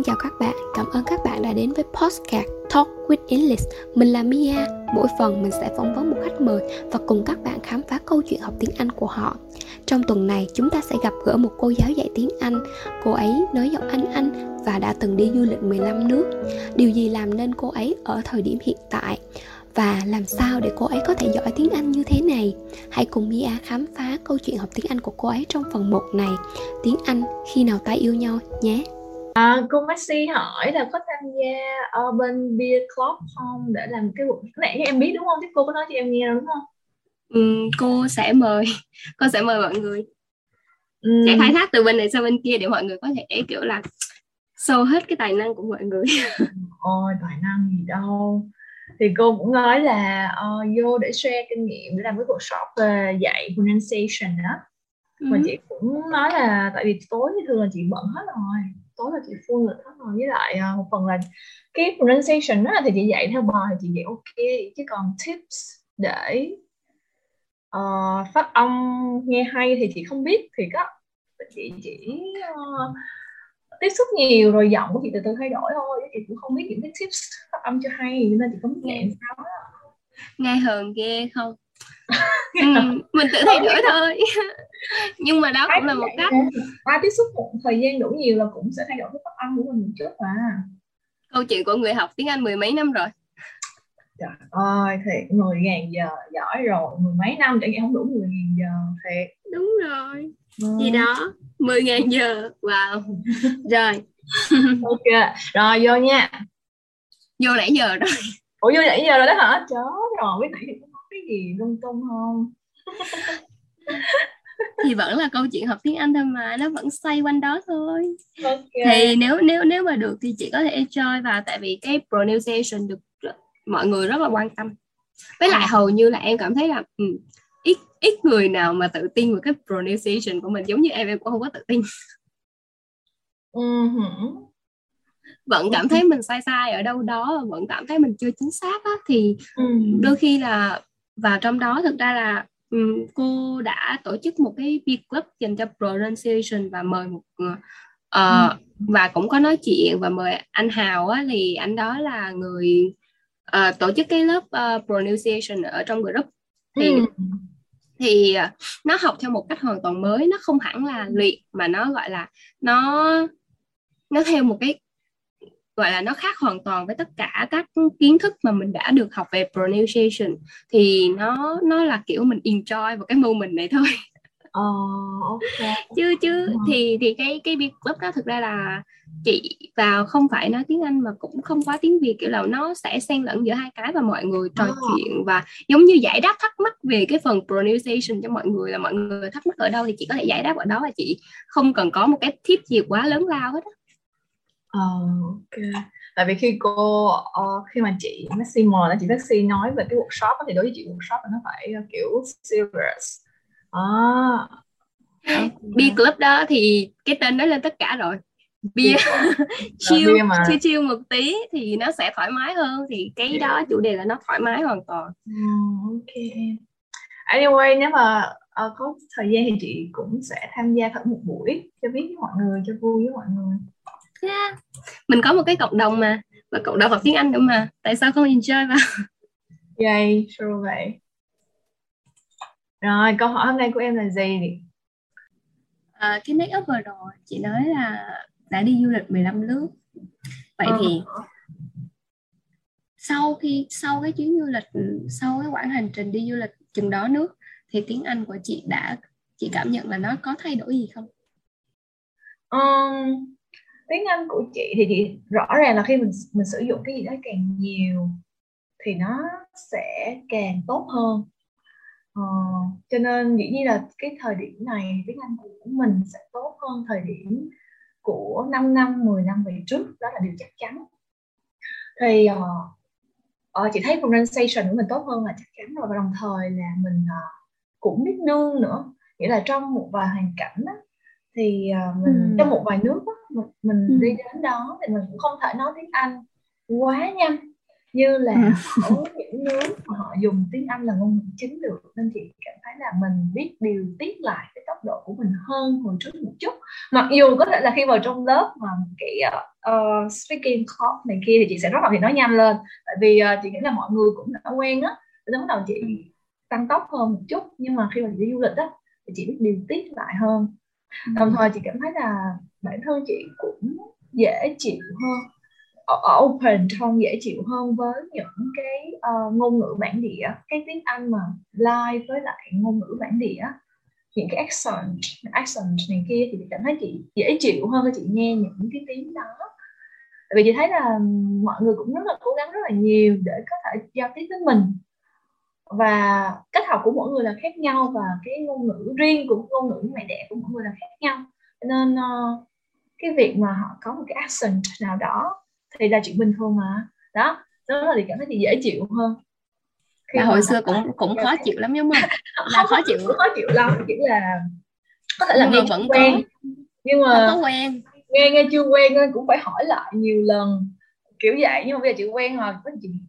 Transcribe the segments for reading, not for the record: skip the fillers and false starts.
Xin chào các bạn, cảm ơn các bạn đã đến với podcast Talk With English. Mình là Mia, mỗi phần mình sẽ phỏng vấn một khách mời và cùng các bạn khám phá câu chuyện học tiếng Anh của họ. Trong tuần này chúng ta sẽ gặp gỡ một cô giáo dạy tiếng Anh. Cô ấy nói giọng Anh và đã từng đi du lịch 15 nước. Điều gì làm nên cô ấy ở thời điểm hiện tại? Và làm sao để cô ấy có thể giỏi tiếng Anh như thế này? Hãy cùng Mia khám phá câu chuyện học tiếng Anh của cô ấy trong phần 1 này. Tiếng Anh khi nào ta yêu nhau nhé. Cô Maxi hỏi là có tham gia Urban Beer Club không để làm cái này em biết đúng không? Chứ cô có nói cho em nghe đúng không? Cô sẽ mời mọi người sẽ khai thác từ bên này sang bên kia để mọi người có thể kiểu là show hết cái tài năng của mọi người. Ôi tài năng gì đâu. Thì cô cũng nói là vô để share kinh nghiệm để làm cái workshop dạy pronunciation đó. Mà chị cũng nói là tại vì tối thì thường là chị bận hết rồi, tối là chị full lịch hết rồi, với lại một phần là cái pronunciation đó thì chị dạy theo bài thì chị dạy ok, chứ còn tips để phát âm nghe hay thì chị không biết thì có chị chỉ tiếp xúc nhiều rồi giọng của chị từ từ thay đổi thôi, chị cũng không biết những cái tips phát âm cho hay nên chị cũng nghe sao đó. Nghe hờn ghê không? Mình tự thay đổi thôi. Nhưng mà đó cũng là một cách. Tiếp xúc một thời gian đủ nhiều là cũng sẽ thay đổi cái phát âm của mình một chút mà. Câu chuyện của người học tiếng Anh mười mấy năm rồi. Trời ơi, thiệt 10.000 giờ giỏi rồi, mười mấy năm chẳng hạn không đủ 10.000 giờ thiệt. Đúng rồi. Gì đó, 10.000 giờ. Wow. Rồi. Ok, rồi vô nha. Vô nãy giờ rồi. Ủa vô nãy giờ rồi đó hả? Chớ rồi, biết nãy cái gì lung tung không? Thì vẫn là câu chuyện học tiếng Anh thôi mà, nó vẫn xoay quanh đó thôi. Okay. Thì nếu mà được thì chị có thể enjoy vào, tại vì cái pronunciation được mọi người rất là quan tâm. Với lại hầu như là em cảm thấy là ít người nào mà tự tin về cái pronunciation của mình, giống như em cũng không có tự tin. Vẫn cảm thấy mình sai ở đâu đó, vẫn cảm thấy mình chưa chính xác á, thì đôi khi là và trong đó thực ra là cô đã tổ chức một cái big club dành cho pronunciation và mời một và cũng có nói chuyện và mời anh Hào á, thì anh đó là người tổ chức cái lớp pronunciation ở trong group thì nó học theo một cách hoàn toàn mới, nó không hẳn là luyện mà nó gọi là nó theo một cái gọi là nó khác hoàn toàn với tất cả các kiến thức mà mình đã được học về pronunciation, thì nó là kiểu mình enjoy vào cái moment này thôi. Okay. Chứ thì cái big club đó thực ra là chị vào không phải nói tiếng Anh mà cũng không quá tiếng Việt, kiểu là nó sẽ xen lẫn giữa hai cái và mọi người trò chuyện và giống như giải đáp thắc mắc về cái phần pronunciation cho mọi người, là mọi người thắc mắc ở đâu thì chị có thể giải đáp ở đó và chị không cần có một cái tip gì quá lớn lao hết á. Ok. Tại vì khi khi mà chị Maxi mời là chị Maxi nói về cái workshop đó, thì đối với chị workshop là nó phải kiểu serious. Beer Club đó thì cái tên nó lên tất cả rồi. Beer chill một tí thì nó sẽ thoải mái hơn, thì cái đó chủ đề là nó thoải mái hoàn toàn. Ok. Anyway, nếu mà có thời gian thì chị cũng sẽ tham gia thử một buổi cho biết với mọi người, cho vui với mọi người. Yeah. Mình có một cái cộng đồng mà, và cộng đồng học tiếng Anh nữa mà, tại sao không enjoy vào? Yay, sure vậy. Rồi, câu hỏi hôm nay của em là gì? Cái make up vừa rồi chị nói là đã đi du lịch 15 nước. Vậy thì sau cái chuyến du lịch, sau cái quãng hành trình đi du lịch chừng đó nước, thì tiếng Anh của chị chị cảm nhận là nó có thay đổi gì không? Tiếng Anh của chị thì chị rõ ràng là khi mình sử dụng cái gì đó càng nhiều thì nó sẽ càng tốt hơn. Cho nên dĩ nhiên là cái thời điểm này tiếng Anh của mình sẽ tốt hơn thời điểm của 5 năm, 10 năm về trước. Đó là điều chắc chắn. Thì chị thấy pronunciation của mình tốt hơn là chắc chắn rồi. Và đồng thời là mình cũng biết nương nữa. Nghĩa là trong một vài hoàn cảnh đó, thì mình trong một vài nước đó, mình đi đến đó thì mình cũng không thể nói tiếng Anh quá nhanh như là ở những nước mà họ dùng tiếng Anh là ngôn ngữ chính được, nên chị cảm thấy là mình biết điều tiết lại cái tốc tốc độ của mình hơn hồi trước một chút. Mặc dù có thể là khi vào trong lớp mà cái speaking talk này kia thì chị sẽ rất là nói nhanh lên, tại vì chị nghĩ là mọi người cũng đã quen á, đến bắt đầu chị tăng tốc hơn một chút. Nhưng mà khi mà chị đi du lịch á thì chị biết điều tiết lại hơn. Đồng thời chị cảm thấy là bản thân chị cũng dễ chịu hơn, open tone, dễ chịu hơn với những cái ngôn ngữ bản địa, cái tiếng Anh mà live với lại ngôn ngữ bản địa, những cái accent này kia thì chị cảm thấy chị dễ chịu hơn khi chị nghe những cái tiếng đó. Tại vì chị thấy là mọi người cũng rất là cố gắng rất là nhiều để có thể giao tiếp với mình, và cách học của mỗi người là khác nhau, và cái ngôn ngữ riêng của ngôn ngữ mẹ đẻ của mỗi người là khác nhau, nên cái việc mà họ có một cái accent nào đó thì là chuyện bình thường mà. Đó, đó là thì cảm thấy chị dễ chịu hơn. Mà hồi xưa cũng khó chịu lắm giống mình. Là khó chịu lắm, chỉ là có thể là nghe vẫn quen. Nhưng mà không có quen. Nghe chưa quen nên cũng phải hỏi lại nhiều lần. Kiểu vậy, nhưng mà bây giờ chị quen rồi,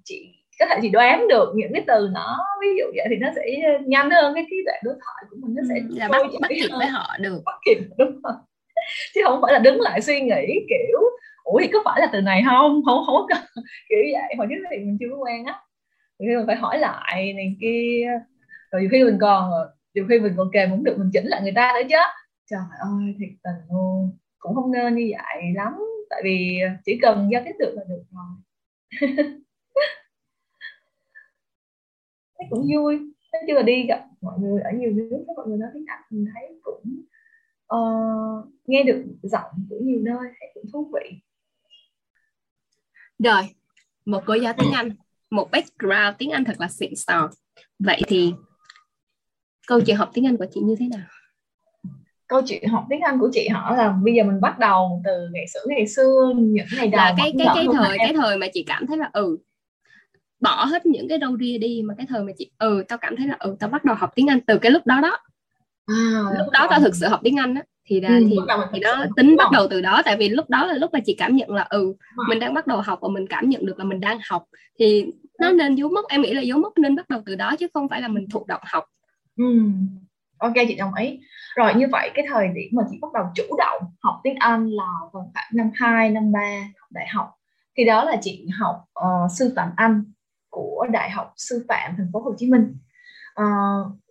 chị có thể chị đoán được những cái từ nó, ví dụ vậy thì nó sẽ nhanh hơn, cái đoạn đối thoại của mình nó sẽ là bắt kịp với họ được. Bắt kịp, đúng rồi. Chứ không phải là đứng lại suy nghĩ kiểu ủa thì có phải là từ này không? Không có kiểu vậy. Hồi trước thì mình chưa có quen á, khi mình phải hỏi lại này kia, rồi nhiều khi mình còn kèm cũng được, mình chỉnh lại người ta nữa chứ. Trời ơi, thiệt tình luôn, cũng không nên như vậy lắm, tại vì chỉ cần giao tiếp được là được rồi. Thấy cũng vui, thấy chưa, đi gặp mọi người ở nhiều nước, thấy mọi người nói tiếng Anh mình thấy cũng nghe được giọng của nhiều nơi, thấy cũng thú vị. Rồi, một cô giáo tiếng Anh, một background tiếng Anh thật là xịn sò. Vậy thì câu chuyện học tiếng Anh của chị như thế nào? Câu chuyện học tiếng Anh của chị hỏi là bây giờ mình bắt đầu từ ngày xưa, những ngày đầu là cái thời mà chị cảm thấy là bỏ hết những cái râu ria đi, mà cái thời mà chị tao cảm thấy là tao bắt đầu học tiếng Anh từ cái lúc đó đó. Lúc đó tao thực sự học tiếng Anh á thì nó tính bắt đầu từ đó, tại vì lúc đó là lúc mà chị cảm nhận là mình đang bắt đầu học và mình cảm nhận được là mình đang học, thì nó nên dấu mốc, em nghĩ là dấu mốc nên bắt đầu từ đó chứ không phải là mình thụ động học. Ok, chị đồng ý. Rồi, như vậy cái thời điểm mà chị bắt đầu chủ động học tiếng Anh là khoảng năm 2, năm 3 học đại học. Thì đó là chị học sư phạm Anh của Đại học Sư Phạm thành phố Hồ Chí Minh.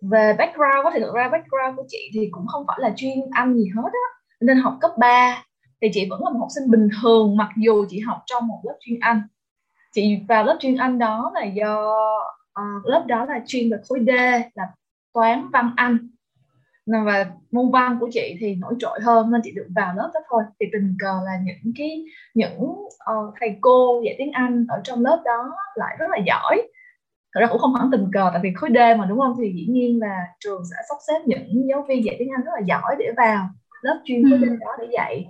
Về background, có thể được ra background của chị thì cũng không phải là chuyên Anh gì hết á, nên học cấp 3 thì chị vẫn là một học sinh bình thường, mặc dù chị học trong một lớp chuyên Anh. Chị vào lớp chuyên Anh đó là do lớp đó là chuyên về khối D là toán văn Anh, và môn văn của chị thì nổi trội hơn nên chị được vào lớp đó thôi. Thì tình cờ là những thầy cô dạy tiếng Anh ở trong lớp đó lại rất là giỏi. Thật ra cũng không hẳn tình cờ, tại vì khối D mà, đúng không? Thì dĩ nhiên là trường sẽ sắp xếp những giáo viên dạy tiếng Anh rất là giỏi để vào lớp chuyên khối D đó để dạy.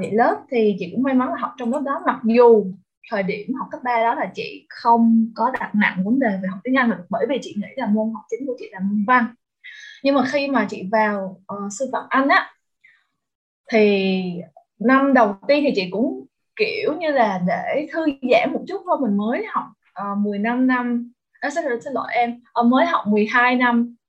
Vậy lớp thì chị cũng may mắn là học trong lớp đó, mặc dù thời điểm học cấp 3 đó là chị không có đặt nặng vấn đề về học tiếng Anh, bởi vì chị nghĩ là môn học chính của chị là môn văn. Nhưng mà khi mà chị vào sư phạm Anh á, thì năm đầu tiên thì chị cũng kiểu như là để thư giãn một chút thôi, mình mới học mới học 12 năm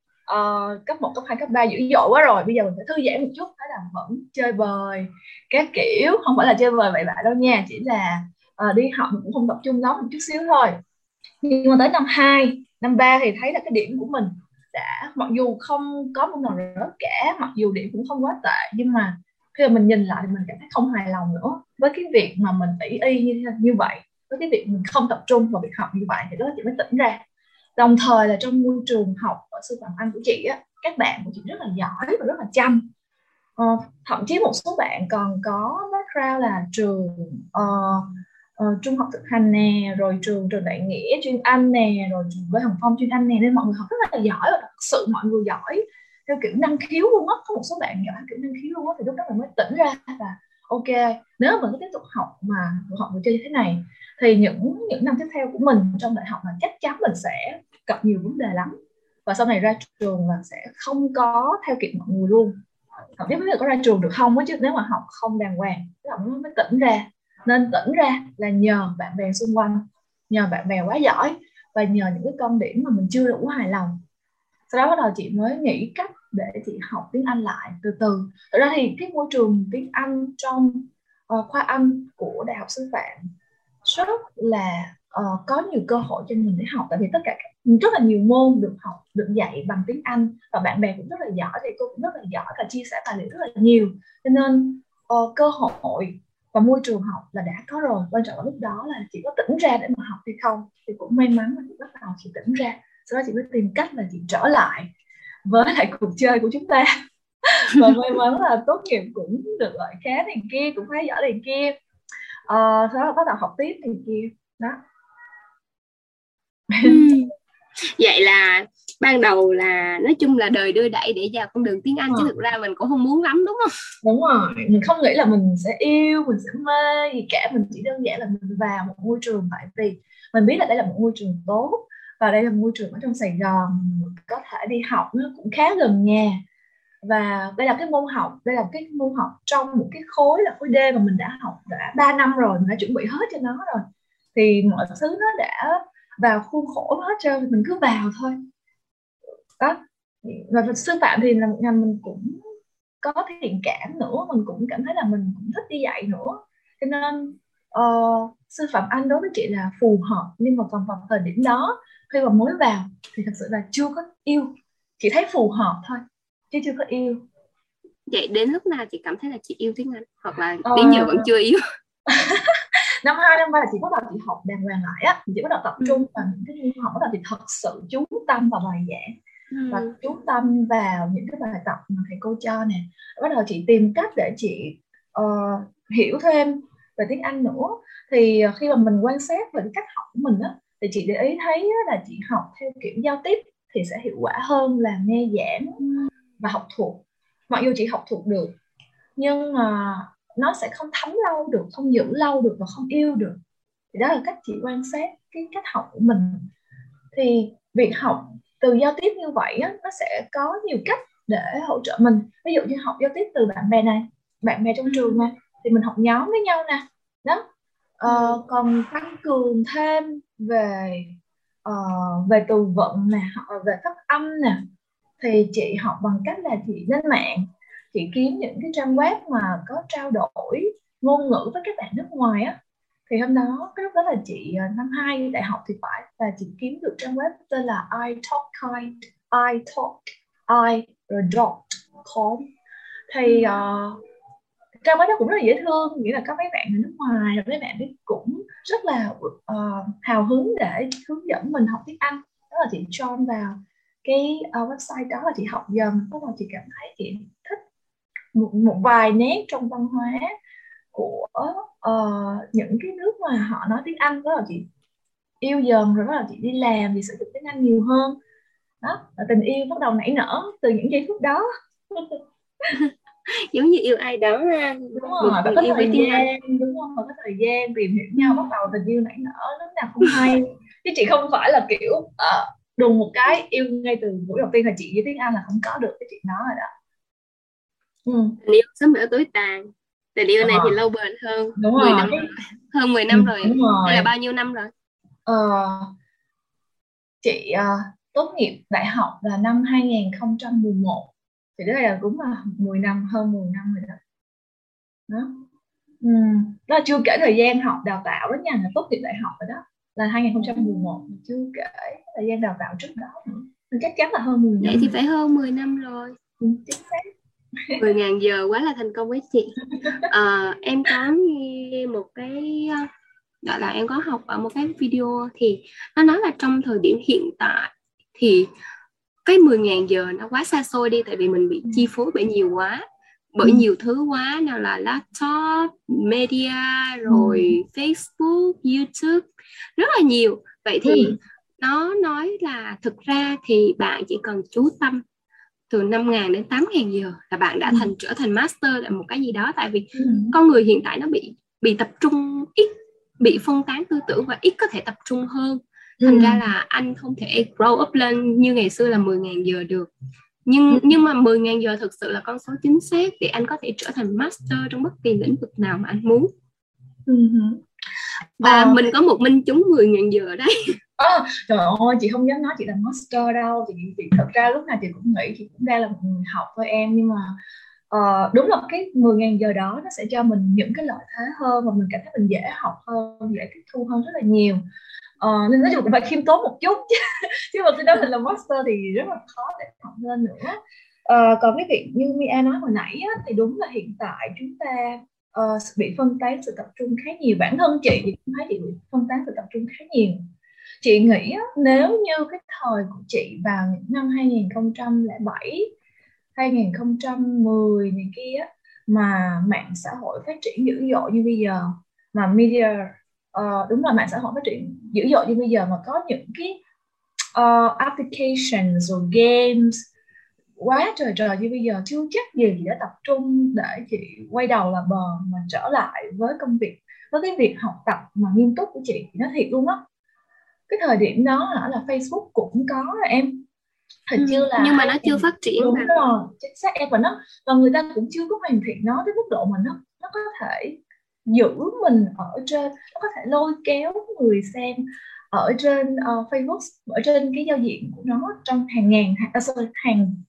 cấp 1, cấp 2, cấp 3 dữ dội quá rồi. Bây giờ mình phải thư giãn một chút, phải là vẫn chơi bời các kiểu. Không phải là chơi bời bậy bạ đâu nha, chỉ là đi học cũng không tập trung lắm, một chút xíu thôi. Nhưng mà tới năm 2, năm 3 thì thấy là cái điểm của mình đã, mặc dù không có môn nào rớt cả, mặc dù điểm cũng không quá tệ, nhưng mà khi mà mình nhìn lại thì mình cảm thấy không hài lòng nữa với cái việc mà mình ỷ y như vậy, với cái việc mình không tập trung vào việc học như vậy. Thì đó chị mới tỉnh ra. Đồng thời là trong môi trường học ở sư phạm Anh của chị á, các bạn của chị rất là giỏi và rất là chăm. Thậm chí một số bạn còn có background là trường trung học thực hành nè, rồi trường Đại Nghĩa chuyên Anh nè, rồi trường Lê Hồng Phong chuyên Anh nè, nên mọi người học rất là giỏi, và thật sự mọi người giỏi theo kiểu năng khiếu luôn á. Có một số bạn giỏi kiểu năng khiếu luôn á, thì lúc đó mình mới tỉnh ra là ok, nếu mình cứ tiếp tục học mà học vừa chơi như thế này thì những năm tiếp theo của mình trong đại học là chắc chắn mình sẽ gặp nhiều vấn đề lắm, và sau này ra trường là sẽ không có theo kịp mọi người luôn. Thậm chí biết là có ra trường được không á, chứ nếu mà học không đàng hoàng. Tức là mới tỉnh ra, nên tỉnh ra là nhờ bạn bè xung quanh, nhờ bạn bè quá giỏi và nhờ những cái con điểm mà mình chưa đủ hài lòng. Sau đó bắt đầu chị mới nghĩ cách để chị học tiếng Anh lại từ từ. Thật ra thì cái môi trường tiếng Anh trong khoa Anh của Đại học Sư Phạm rất là có nhiều cơ hội cho mình để học, tại vì tất cả rất là nhiều môn được học, được dạy bằng tiếng Anh, và bạn bè cũng rất là giỏi, thì cô cũng rất là giỏi và chia sẻ tài liệu rất là nhiều, cho nên cơ hội và môi trường học là đã có rồi. Quan trọng là lúc đó là chị có tỉnh ra để mà học hay không. Thì cũng may mắn là chị bắt đầu chị tỉnh ra, sau đó chị mới tìm cách là chị trở lại với lại cuộc chơi của chúng ta. Và may mắn là tốt nghiệp cũng được gọi khá này kia, cũng khá giỏi này kia, sau đó bắt đầu học tiếp này kia đó. Vậy là ban đầu là nói chung là đời đưa đẩy để vào con đường tiếng Anh, chứ thực ra mình cũng không muốn lắm, đúng không? Đúng rồi, mình không nghĩ là mình sẽ yêu, mình sẽ mê gì cả. Mình chỉ đơn giản là mình vào một môi trường, tại vì mình biết là đây là một môi trường tốt, và đây là môi trường ở trong Sài Gòn, mình có thể đi học nó cũng khá gần nhà. Và đây là cái môn học, đây là cái môn học trong một cái khối là khối D mà mình đã học đã 3 năm rồi, mình đã chuẩn bị hết cho nó rồi, thì mọi thứ nó đã vào khuôn khổ hết trơn, mình cứ vào thôi đó. Và sư phạm thì là một ngành mình cũng có thiện cảm nữa, mình cũng cảm thấy là mình cũng thích đi dạy nữa, cho nên sư phạm Anh đối với chị là phù hợp. Nhưng mà còn vào thời điểm đó, khi mà mới vào thì thật sự là chưa có yêu, chị thấy phù hợp thôi chứ chưa có yêu. Vậy đến lúc nào chị cảm thấy là chị yêu tiếng Anh, hoặc là đến giờ vẫn chưa yêu? Năm 2, năm 3 là chị bắt đầu chị học đàng hoàng lại á, chị bắt đầu tập trung vào những cái môn học, bắt đầu chị thật sự chú tâm vào bài giảng và chú tâm vào những cái bài tập mà thầy cô cho nè. Bắt đầu chị tìm cách để chị hiểu thêm về tiếng Anh nữa. Thì khi mà mình quan sát về cái cách học của mình á, thì chị để ý thấy là chị học theo kiểu giao tiếp thì sẽ hiệu quả hơn là nghe giảng và học thuộc. Mặc dù chị học thuộc được, nhưng mà nó sẽ không thấm lâu được, không giữ lâu được và không yêu được. Thì đó là cách chị quan sát cái cách học của mình. Thì việc học từ giao tiếp như vậy á, nó sẽ có nhiều cách để hỗ trợ mình. Ví dụ như học giao tiếp từ bạn bè này, bạn bè trong trường này, thì mình học nhóm với nhau nè đó. Còn tăng cường thêm về về từ vựng nè, về phát âm nè, thì chị học bằng cách là chị lên mạng, chị kiếm những cái trang web mà có trao đổi ngôn ngữ với các bạn nước ngoài á. Thì hôm đó, cái lúc đó là chị năm 2 đại học thì phải, và chị kiếm được trang web tên là italki.com. Thì trang web đó cũng rất là dễ thương, nghĩa là có mấy bạn ở nước ngoài, rồi mấy bạn cũng rất là hào hứng để hướng dẫn mình học tiếng Anh. Đó là chị join vào cái website đó, là chị học dần. Bắt đầu chị cảm thấy chị thích một vài nét trong văn hóa của những cái nước mà họ nói tiếng Anh. Đó là chị yêu dần, rồi đó là chị đi làm, chị sử dụng tiếng Anh nhiều hơn đó. Tình yêu bắt đầu nảy nở từ những giây phút đó. Giống như yêu ai đó ha. Đúng rồi, và có thời gian, đúng không? Và có thời gian tìm hiểu nhau, bắt đầu tình yêu nảy nở, lúc nào không hay. Chứ chị không phải là kiểu đùng một cái yêu ngay từ buổi đầu tiên là chị với tiếng Anh là không có được cái chuyện đó rồi đó. Tình yêu sớm nở tối tàn. Tình yêu này thì lâu bền hơn, đúng 10 rồi. Năm rồi. Hơn 10 năm rồi. Hay là bao nhiêu năm rồi? Chị tốt nghiệp đại học là năm 2011. Thì đó là cũng là 10 năm, hơn 10 năm rồi đó. Đó. Đó là chưa kể thời gian học đào tạo đó nha, là tốt nghiệp đại học rồi đó. Là 2011, chưa kể thời gian đào tạo trước đó nữa. Mình chắc chắn là hơn 10 năm. Vậy thì phải hơn 10 năm rồi. Chính xác. 10.000 giờ quá là thành công với chị. Em có nghe một cái, gọi là em có học ở một cái video thì nó nói là trong thời điểm hiện tại thì cái 10.000 giờ nó quá xa xôi đi, tại vì mình bị chi phối bởi nhiều quá, bởi nhiều thứ quá, nào là laptop, media, rồi Facebook, YouTube, rất là nhiều. Vậy thì nó nói là thực ra thì bạn chỉ cần chú tâm từ 5.000 đến 8.000 giờ là bạn đã trở thành master là một cái gì đó. Tại vì con người hiện tại nó bị tập trung ít, bị phân tán tư tưởng và ít có thể tập trung hơn. Thành ra là anh không thể grow up lên như ngày xưa là 10.000 giờ được. Nhưng mà 10.000 giờ thực sự là con số chính xác để anh có thể trở thành master trong bất kỳ lĩnh vực nào mà anh muốn. Và mình có một minh chứng 10.000 giờ đấy. À, trời ơi, chị không dám nói chị là master đâu. Chị thật ra lúc nào chị cũng nghĩ chị cũng ra là một người học thôi em. Nhưng mà đúng là cái 10.000 giờ đó nó sẽ cho mình những cái lợi thế hơn và mình cảm thấy mình dễ học hơn, dễ tiếp thu hơn rất là nhiều. Nên nói chung cũng phải khiêm tốn một chút chứ mà khi đó mình làm master thì rất là khó để học lên nữa. Còn cái việc như Mia nói hồi nãy á, thì đúng là hiện tại chúng ta bị phân tán sự tập trung khá nhiều. Bản thân chị cũng thấy chị bị phân tán sự tập trung khá nhiều. Chị nghĩ á, nếu như cái thời của chị vào những năm 2007, 2010 này kia mà mạng xã hội phát triển dữ dội như bây giờ, mà media đúng là mạng xã hội phát triển dữ dội như bây giờ, mà có những cái applications rồi games quá trời trời như bây giờ, chưa chắc gì đã tập trung để chị quay đầu là bờ mà trở lại với công việc, với cái việc học tập mà nghiêm túc của chị. Nó thiệt luôn á, cái thời điểm đó là Facebook cũng có rồi em, hình như là nhưng mà nó chưa phát triển. Đúng rồi, chính xác em. Và nó, và người ta cũng chưa có hoàn thiện nó tới mức độ mà nó có thể giữ mình ở trên, nó có thể lôi kéo người xem ở trên Facebook, ở trên cái giao diện của nó trong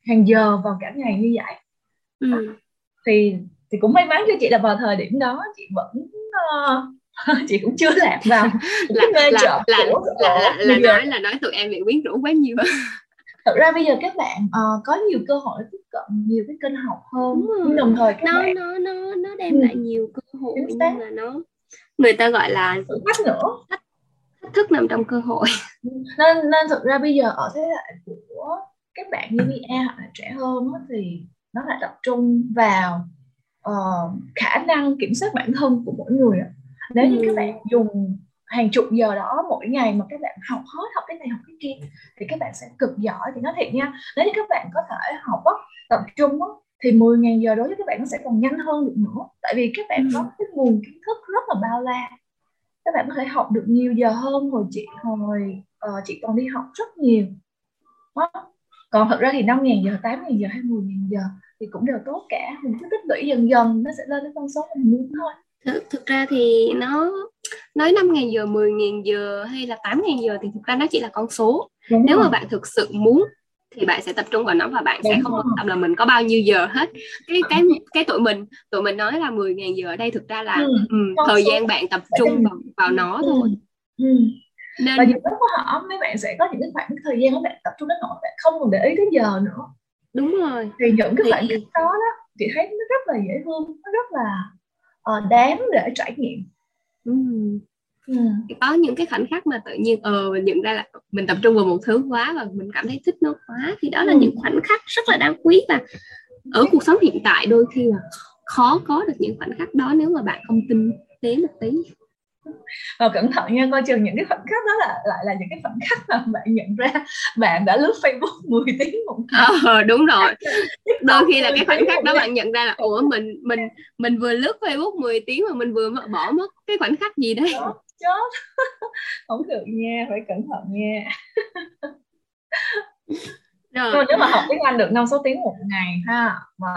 hàng giờ vào cả ngày như vậy. Thì cũng may mắn cho chị là vào thời điểm đó chị vẫn chị cũng chưa lạc vào nói tụi em bị quyến rũ quá nhiều. Thật ra bây giờ các bạn có nhiều cơ hội tiếp cận nhiều cái kênh học hơn, nhưng đồng thời các bạn nó đem lại nhiều cơ hội, nhưng mà nó, người ta gọi là thách nữa, thách thức nằm trong cơ hội. Nên thực ra bây giờ ở thế hệ của các bạn như Mia hoặc là trẻ hơn đó, thì nó lại tập trung vào khả năng kiểm soát bản thân của mỗi người. Nếu như các bạn dùng hàng chục giờ đó mỗi ngày mà các bạn học hết, học cái này học cái kia thì các bạn sẽ cực giỏi. Thì nói thiệt nha, nếu như các bạn có thể học á, tập trung á, thì 10.000 giờ đối với các bạn nó sẽ còn nhanh hơn được nữa. Tại vì các bạn có cái nguồn kiến thức rất là bao la, các bạn có thể học được nhiều giờ hơn. Hồi chị còn đi học rất nhiều đó. Còn thật ra thì 5.000 giờ, 8.000 giờ hay 10.000 giờ thì cũng đều tốt cả. Mình cứ tích lũy dần dần, nó sẽ lên đến con số mình muốn thôi. Thực ra thì nó nói 5.000 giờ, 10.000 giờ hay là 8.000 giờ thì thực ra nó chỉ là con số. Đúng. Nếu mà bạn thực sự muốn thì bạn sẽ tập trung vào nó, và bạn sẽ không quan tâm là mình có bao nhiêu giờ hết. Cái tụi mình nói là 10.000 giờ ở đây thực ra là thời gian bạn tập trung vào nó thôi. Nên và những lúc đó mấy bạn sẽ có những cái khoảng thời gian các bạn tập trung đến nỗi bạn không còn để ý đến giờ nữa. Đúng rồi. Thì những cái khoảng cách đó đó, chị thấy nó rất là dễ thương, nó rất là đáng để trải nghiệm. Có những cái khoảnh khắc mà tự nhiên mình nhận ra là mình tập trung vào một thứ quá và mình cảm thấy thích nó quá, thì đó là những khoảnh khắc rất là đáng quý. Và ở cuộc sống hiện tại đôi khi là khó có được những khoảnh khắc đó nếu mà bạn không tinh tế một tí. Cẩn thận nha, coi chừng những cái khoảnh khắc đó lại là những cái khoảnh khắc mà bạn nhận ra bạn đã lướt Facebook 10 tiếng một ngày. Đúng rồi. Đôi khi là cái khoảnh khắc đó bạn nhận ra là mình vừa lướt Facebook 10 tiếng mà mình vừa bỏ mất cái khoảnh khắc gì đấy. Chốt. Không được nha, phải cẩn thận nha. Rồi, nếu mà học tiếng Anh được 5-6 tiếng một ngày ha, mà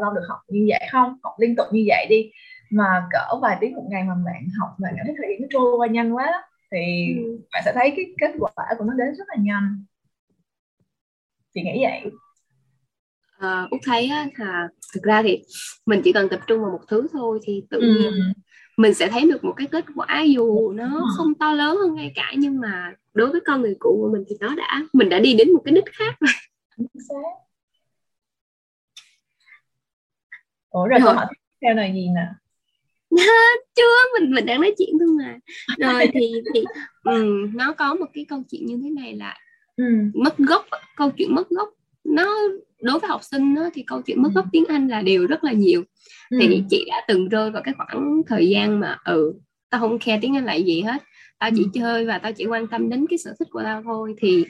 lâu được học như vậy không? Học liên tục như vậy đi, mà cỡ vài tiếng một ngày mà bạn học mà cảm thấy thời gian nó trôi qua nhanh quá đó, thì bạn sẽ thấy cái kết quả của nó đến rất là nhanh. Chị nghĩ vậy. Út thấy á, là thực ra thì mình chỉ cần tập trung vào một thứ thôi thì tự nhiên mình sẽ thấy được một cái kết quả dù nó không to lớn hơn ngay cả, nhưng mà đối với con người cũ của mình thì nó đã, mình đã đi đến một cái đích khác rồi. Ủa rồi câu hỏi theo là gì nè? Chưa, mình đang nói chuyện thôi mà. Rồi thì nó có một cái câu chuyện như thế này là mất gốc. Câu chuyện mất gốc nó đối với học sinh đó, thì câu chuyện mất gốc tiếng Anh là điều rất là nhiều. Thì chị đã từng rơi vào cái khoảng thời gian mà tao không care tiếng Anh là gì hết, tao chỉ chơi và tao chỉ quan tâm đến cái sở thích của tao thôi. Thì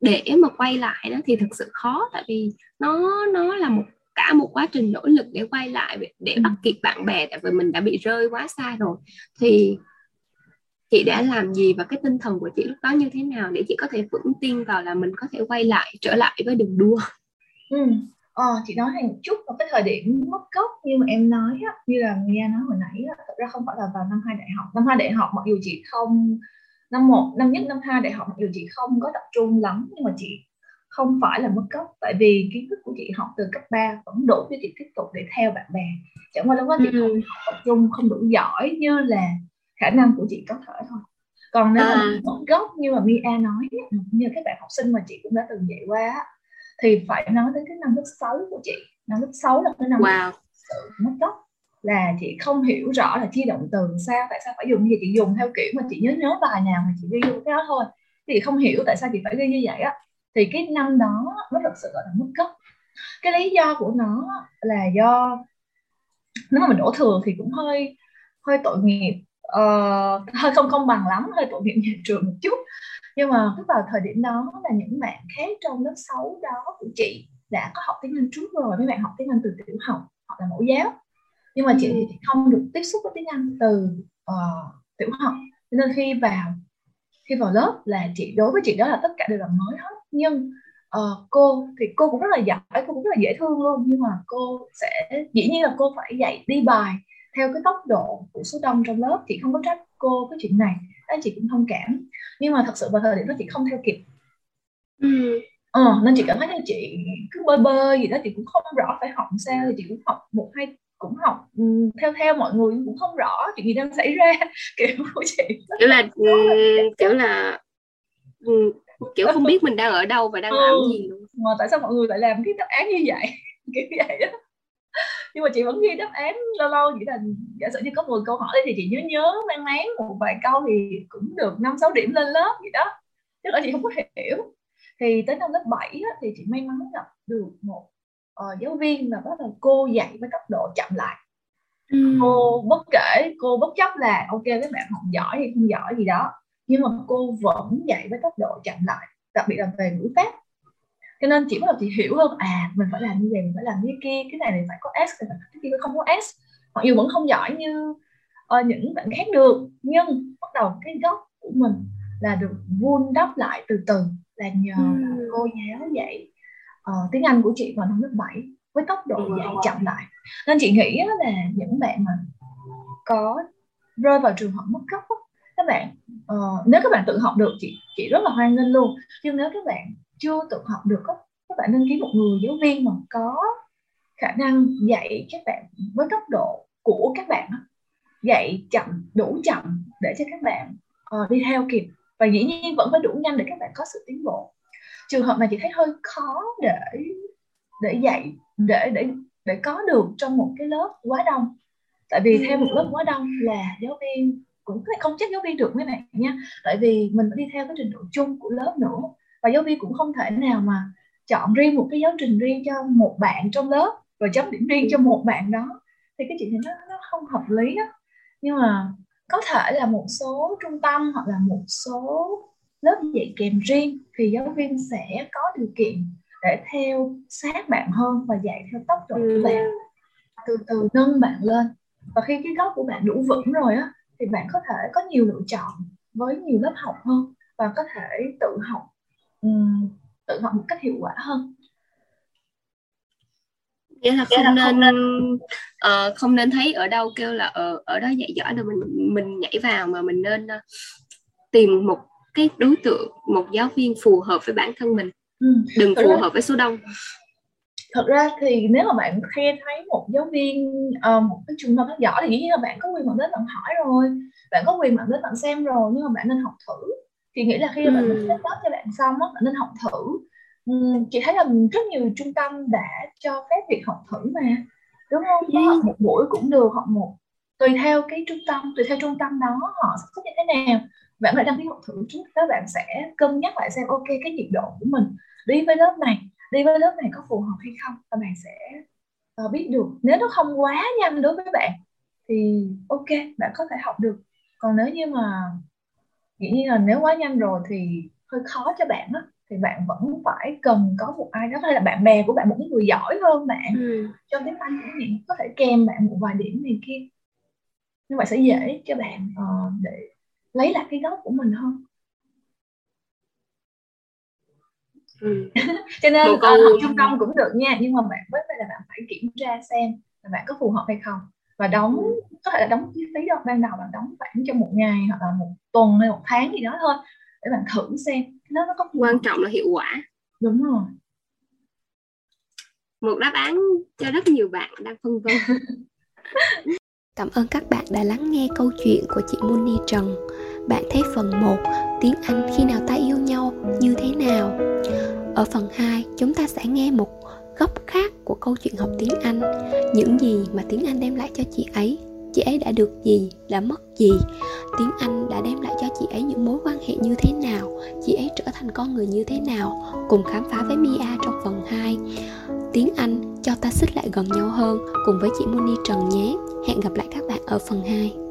để mà quay lại đó thì thực sự khó, tại vì nó là cả một quá trình nỗ lực để quay lại, để bắt kịp bạn bè, tại vì mình đã bị rơi quá xa rồi. Thì chị đã làm gì và cái tinh thần của chị lúc đó như thế nào để chị có thể vững tin vào là mình có thể quay lại, trở lại với đường đua? Chị nói hàng chút vào cái thời điểm mất gốc như mà em nói á, như là Mia nói hồi nãy á, thật ra không phải là vào năm 2 đại học. Năm 2 đại học mặc dù chị không Năm 1, năm nhất, năm 2 đại học dù chị không có tập trung lắm nhưng mà chị không phải là mất gốc, tại vì kiến thức của chị học từ cấp 3 vẫn đủ để chị tiếp tục để theo bạn bè. Chẳng qua lúc đó chị không tập trung, không đủ giỏi như là khả năng của chị có thể thôi. Còn nếu mà mất gốc như mà Mia nói, như các bạn học sinh mà chị cũng đã từng dạy qua, thì phải nói đến cái năm lớp 6 của chị. Năm lớp 6 là cái năm sự mất gốc, là chị không hiểu rõ là chia động từ sao, tại sao phải dùng gì, chị dùng theo kiểu mà chị nhớ bài nào mà chị ghi vô cái đó thôi. Thì không hiểu tại sao chị phải ghi như vậy á. Thì cái năm đó nó thật sự gọi là mất gốc. Cái lý do của nó là do nếu mà mình đổ thừa thì cũng hơi tội nghiệp, hơi không công bằng lắm, hơi tội nghiệp nhà trường một chút. Nhưng mà tức vào thời điểm đó là những bạn khác trong lớp 6 đó của chị đã có học tiếng Anh trước rồi, mấy bạn học tiếng Anh từ tiểu học hoặc là mẫu giáo. Nhưng mà chị không được tiếp xúc với tiếng Anh từ tiểu học, nên khi vào lớp là đối với chị đó là tất cả đều là mới hết. Nhưng cô thì cô cũng rất là giỏi, cô cũng rất là dễ thương luôn, nhưng mà cô sẽ dĩ nhiên là cô phải dạy đi bài theo cái tốc độ của số đông trong lớp. Chị không có trách cô cái chuyện này, anh chị cũng thông cảm, nhưng mà thật sự vào thời điểm đó chị không theo kịp. Nên chị cảm thấy là chị cứ bơi gì đó, chị cũng không rõ phải học sao, thì chị cũng học một hai, cũng học theo mọi người cũng không rõ chuyện gì đang xảy ra, kiểu của chị kiểu không biết mình đang ở đâu và đang làm gì luôn. Mà tại sao mọi người lại làm cái đáp án như vậy, kiểu vậy đó. Nhưng mà chị vẫn ghi đáp án, lâu lâu chỉ là giả sử như có 10 câu hỏi thì chị nhớ mang máng một vài câu thì cũng được 5-6 điểm lên lớp vậy đó. Chứ là chị không có hiểu. Thì tới năm lớp 7 á, thì chị may mắn gặp được một giáo viên mà đó là cô dạy với tốc độ chậm lại. Cô bất chấp là ok các bạn học giỏi hay không giỏi gì đó, nhưng mà cô vẫn dạy với tốc độ chậm lại, đặc biệt là về ngữ pháp. Cho nên chị bắt đầu chị hiểu hơn, mình phải làm như vậy, mình phải làm như kia, cái này mình phải có S, cái kia phải không có S. Mặc dù vẫn không giỏi như những bạn khác được, nhưng bắt đầu cái gốc của mình là được vun đắp lại từ từ, là nhờ cô giáo dạy tiếng Anh của chị vào năm lớp 7 với tốc độ dạy chậm lại. Nên chị nghĩ là những bạn mà có rơi vào trường hợp mất gốc, các bạn nếu các bạn tự học được, chị rất là hoan nghênh luôn. Nhưng nếu các bạn chưa tự học được, các bạn nên kiếm một người giáo viên mà có khả năng dạy các bạn với tốc độ của các bạn, dạy chậm, đủ chậm để cho các bạn đi theo kịp, và dĩ nhiên vẫn phải đủ nhanh để các bạn có sự tiến bộ. Trường hợp này chị thấy hơi khó để dạy, để có được trong một cái lớp quá đông, tại vì theo một lớp quá đông là giáo viên cũng không chắc giáo viên được mấy bạn nha, tại vì mình phải đi theo cái trình độ chung của lớp nữa. Và giáo viên cũng không thể nào mà chọn riêng một cái giáo trình riêng cho một bạn trong lớp rồi chấm điểm riêng cho một bạn đó, thì cái chuyện này nó không hợp lý đó. Nhưng mà có thể là một số trung tâm hoặc là một số lớp dạy kèm riêng thì giáo viên sẽ có điều kiện để theo sát bạn hơn và dạy theo tốc độ của bạn, từ từ nâng bạn lên. Và khi cái gốc của bạn đủ vững rồi á, thì bạn có thể có nhiều lựa chọn với nhiều lớp học hơn, và có thể tự học một cách hiệu quả hơn. Nghĩa là không nên thấy ở đâu kêu là ở đó dạy giỏi rồi mình nhảy vào, mà mình nên tìm một cái đối tượng, một giáo viên phù hợp với bản thân mình, đừng phù hợp với số đông. Thật ra thì nếu mà bạn khen thấy một giáo viên, một cái trung tâm rất giỏi thì dĩ nhiên là bạn có quyền bạn đến bạn hỏi rồi, bạn có quyền bạn đến bạn xem rồi, nhưng mà bạn nên học thử. Chị nghĩ là khi bạn xếp lớp cho bạn xong á, bạn nên học thử. Chị thấy là rất nhiều trung tâm đã cho phép việc học thử mà, đúng không? Học một buổi cũng được, học một, tùy theo cái trung tâm, tùy theo trung tâm đó họ sắp xếp như thế nào. Bạn phải đăng ký học thử trước, các bạn sẽ cân nhắc lại xem ok cái nhiệt độ của mình đi với lớp này có phù hợp hay không, và bạn sẽ biết được. Nếu nó không quá nhanh đối với bạn thì ok, bạn có thể học được. Còn nếu như mà dĩ nhiên là nếu quá nhanh rồi thì hơi khó cho bạn á, thì bạn vẫn phải cần có một ai đó, hay là bạn bè của bạn, một người giỏi hơn bạn trong tiếng Anh cũng vậy, có thể kèm bạn một vài điểm này kia, như vậy sẽ dễ cho bạn để lấy lại cái gốc của mình hơn. Cho nên học trung tâm cũng được nha, nhưng mà bạn phải kiểm tra xem là bạn có phù hợp hay không. và đóng, có thể là đóng chi phí đó ban đầu bạn đóng khoảng cho một ngày hoặc là một tuần hay một tháng gì đó thôi để bạn thử xem nó có quan trọng là hiệu quả. Đúng rồi, một đáp án cho rất nhiều bạn đang phân vân. Cảm ơn các bạn đã lắng nghe câu chuyện của chị Muni Trần. Bạn thấy phần 1 tiếng Anh khi nào ta yêu nhau như thế nào. Ở phần 2 chúng ta sẽ nghe một góc khác của câu chuyện học tiếng Anh. Những gì mà tiếng Anh đem lại cho chị ấy. Chị ấy đã được gì, đã mất gì. Tiếng Anh đã đem lại cho chị ấy những mối quan hệ như thế nào. Chị ấy trở thành con người như thế nào. Cùng khám phá với Mia trong phần 2 Tiếng Anh cho ta xích lại gần nhau hơn cùng với chị Muni Trần nhé. Hẹn gặp lại các bạn ở phần 2.